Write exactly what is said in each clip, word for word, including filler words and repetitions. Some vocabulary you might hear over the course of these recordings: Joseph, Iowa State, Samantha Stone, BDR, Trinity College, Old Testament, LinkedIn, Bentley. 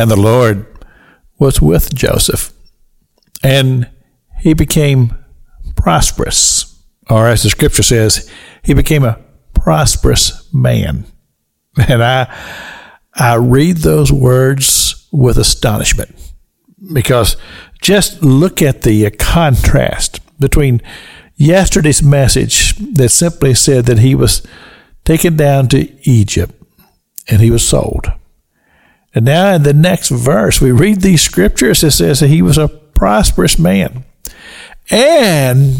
And the Lord was with Joseph, and he became prosperous. Or as the scripture says, he became a prosperous man. And I I read those words with astonishment, because just look at the contrast between yesterday's message that simply said that he was taken down to Egypt and he was sold. And now in the next verse, we read these scriptures. It says that he was a prosperous man. And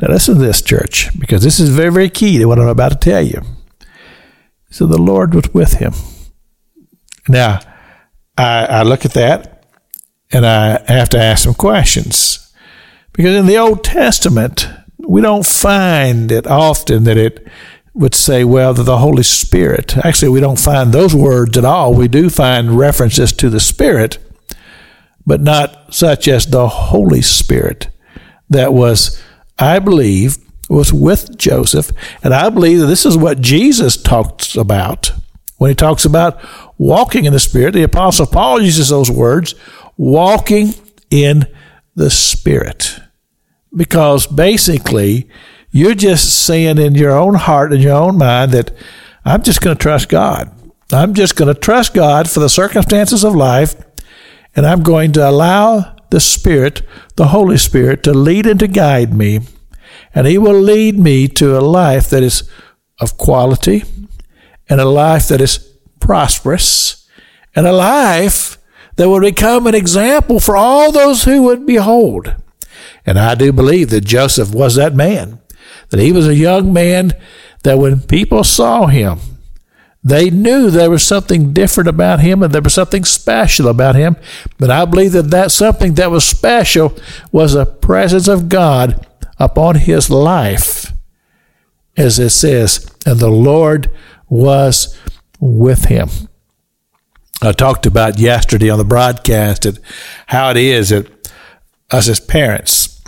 now listen to this, church, because this is very, very key to what I'm about to tell you. So the Lord was with him. Now, I, I look at that, and I have to ask some questions. Because in the Old Testament, we don't find it often that it would say, well, that the Holy Spirit. Actually, we don't find those words at all. We do find references to the Spirit, but not such as the Holy Spirit that was, I believe, was with Joseph. And I believe that this is what Jesus talks about when he talks about walking in the Spirit. The Apostle Paul uses those words, walking in the Spirit. Because basically, you're just saying in your own heart and your own mind that I'm just going to trust God. I'm just going to trust God for the circumstances of life, and I'm going to allow the Spirit, the Holy Spirit, to lead and to guide me, and he will lead me to a life that is of quality, and a life that is prosperous, and a life that would become an example for all those who would behold. And I do believe that Joseph was that man, that he was a young man that when people saw him, they knew there was something different about him and there was something special about him. But I believe that that something that was special was the presence of God upon his life, as it says, and the Lord was with him. I talked about yesterday on the broadcast and how it is that us as parents,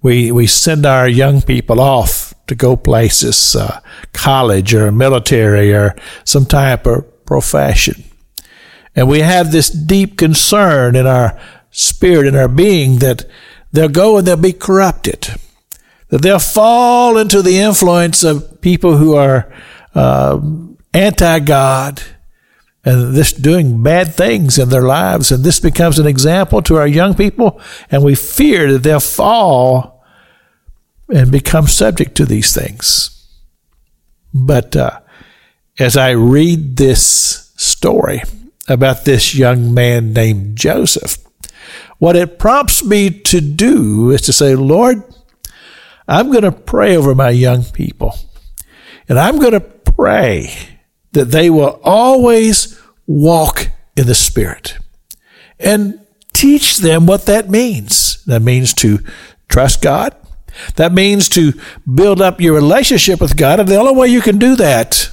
we we send our young people off to go places, uh, college or military or some type of profession. And we have this deep concern in our spirit, in our being, that they'll go and they'll be corrupted, that they'll fall into the influence of people who are uh, anti-God, and this doing bad things in their lives, and this becomes an example to our young people, and we fear that they'll fall and become subject to these things. But uh, as I read this story about this young man named Joseph, what it prompts me to do is to say, Lord, I'm going to pray over my young people, and I'm going to pray that they will always walk in the Spirit. And teach them what that means. That means to trust God. That means to build up your relationship with God. And the only way you can do that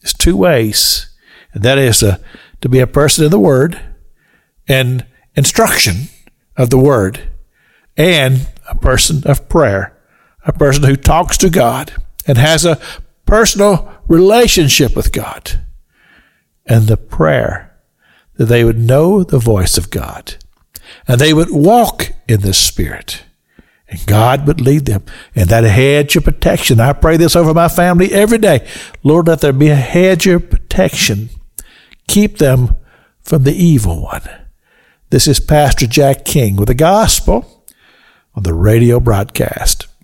is two ways. And that is uh, to be a person of the Word and instruction of the Word, and a person of prayer, a person who talks to God and has a personal relationship with God, and the prayer that they would know the voice of God and they would walk in the Spirit, and God would lead them, and that hedge of protection. I pray this over my family every day. Lord, let there be a hedge of protection. Keep them from the evil one. This is Pastor Jack King with the gospel on the radio broadcast.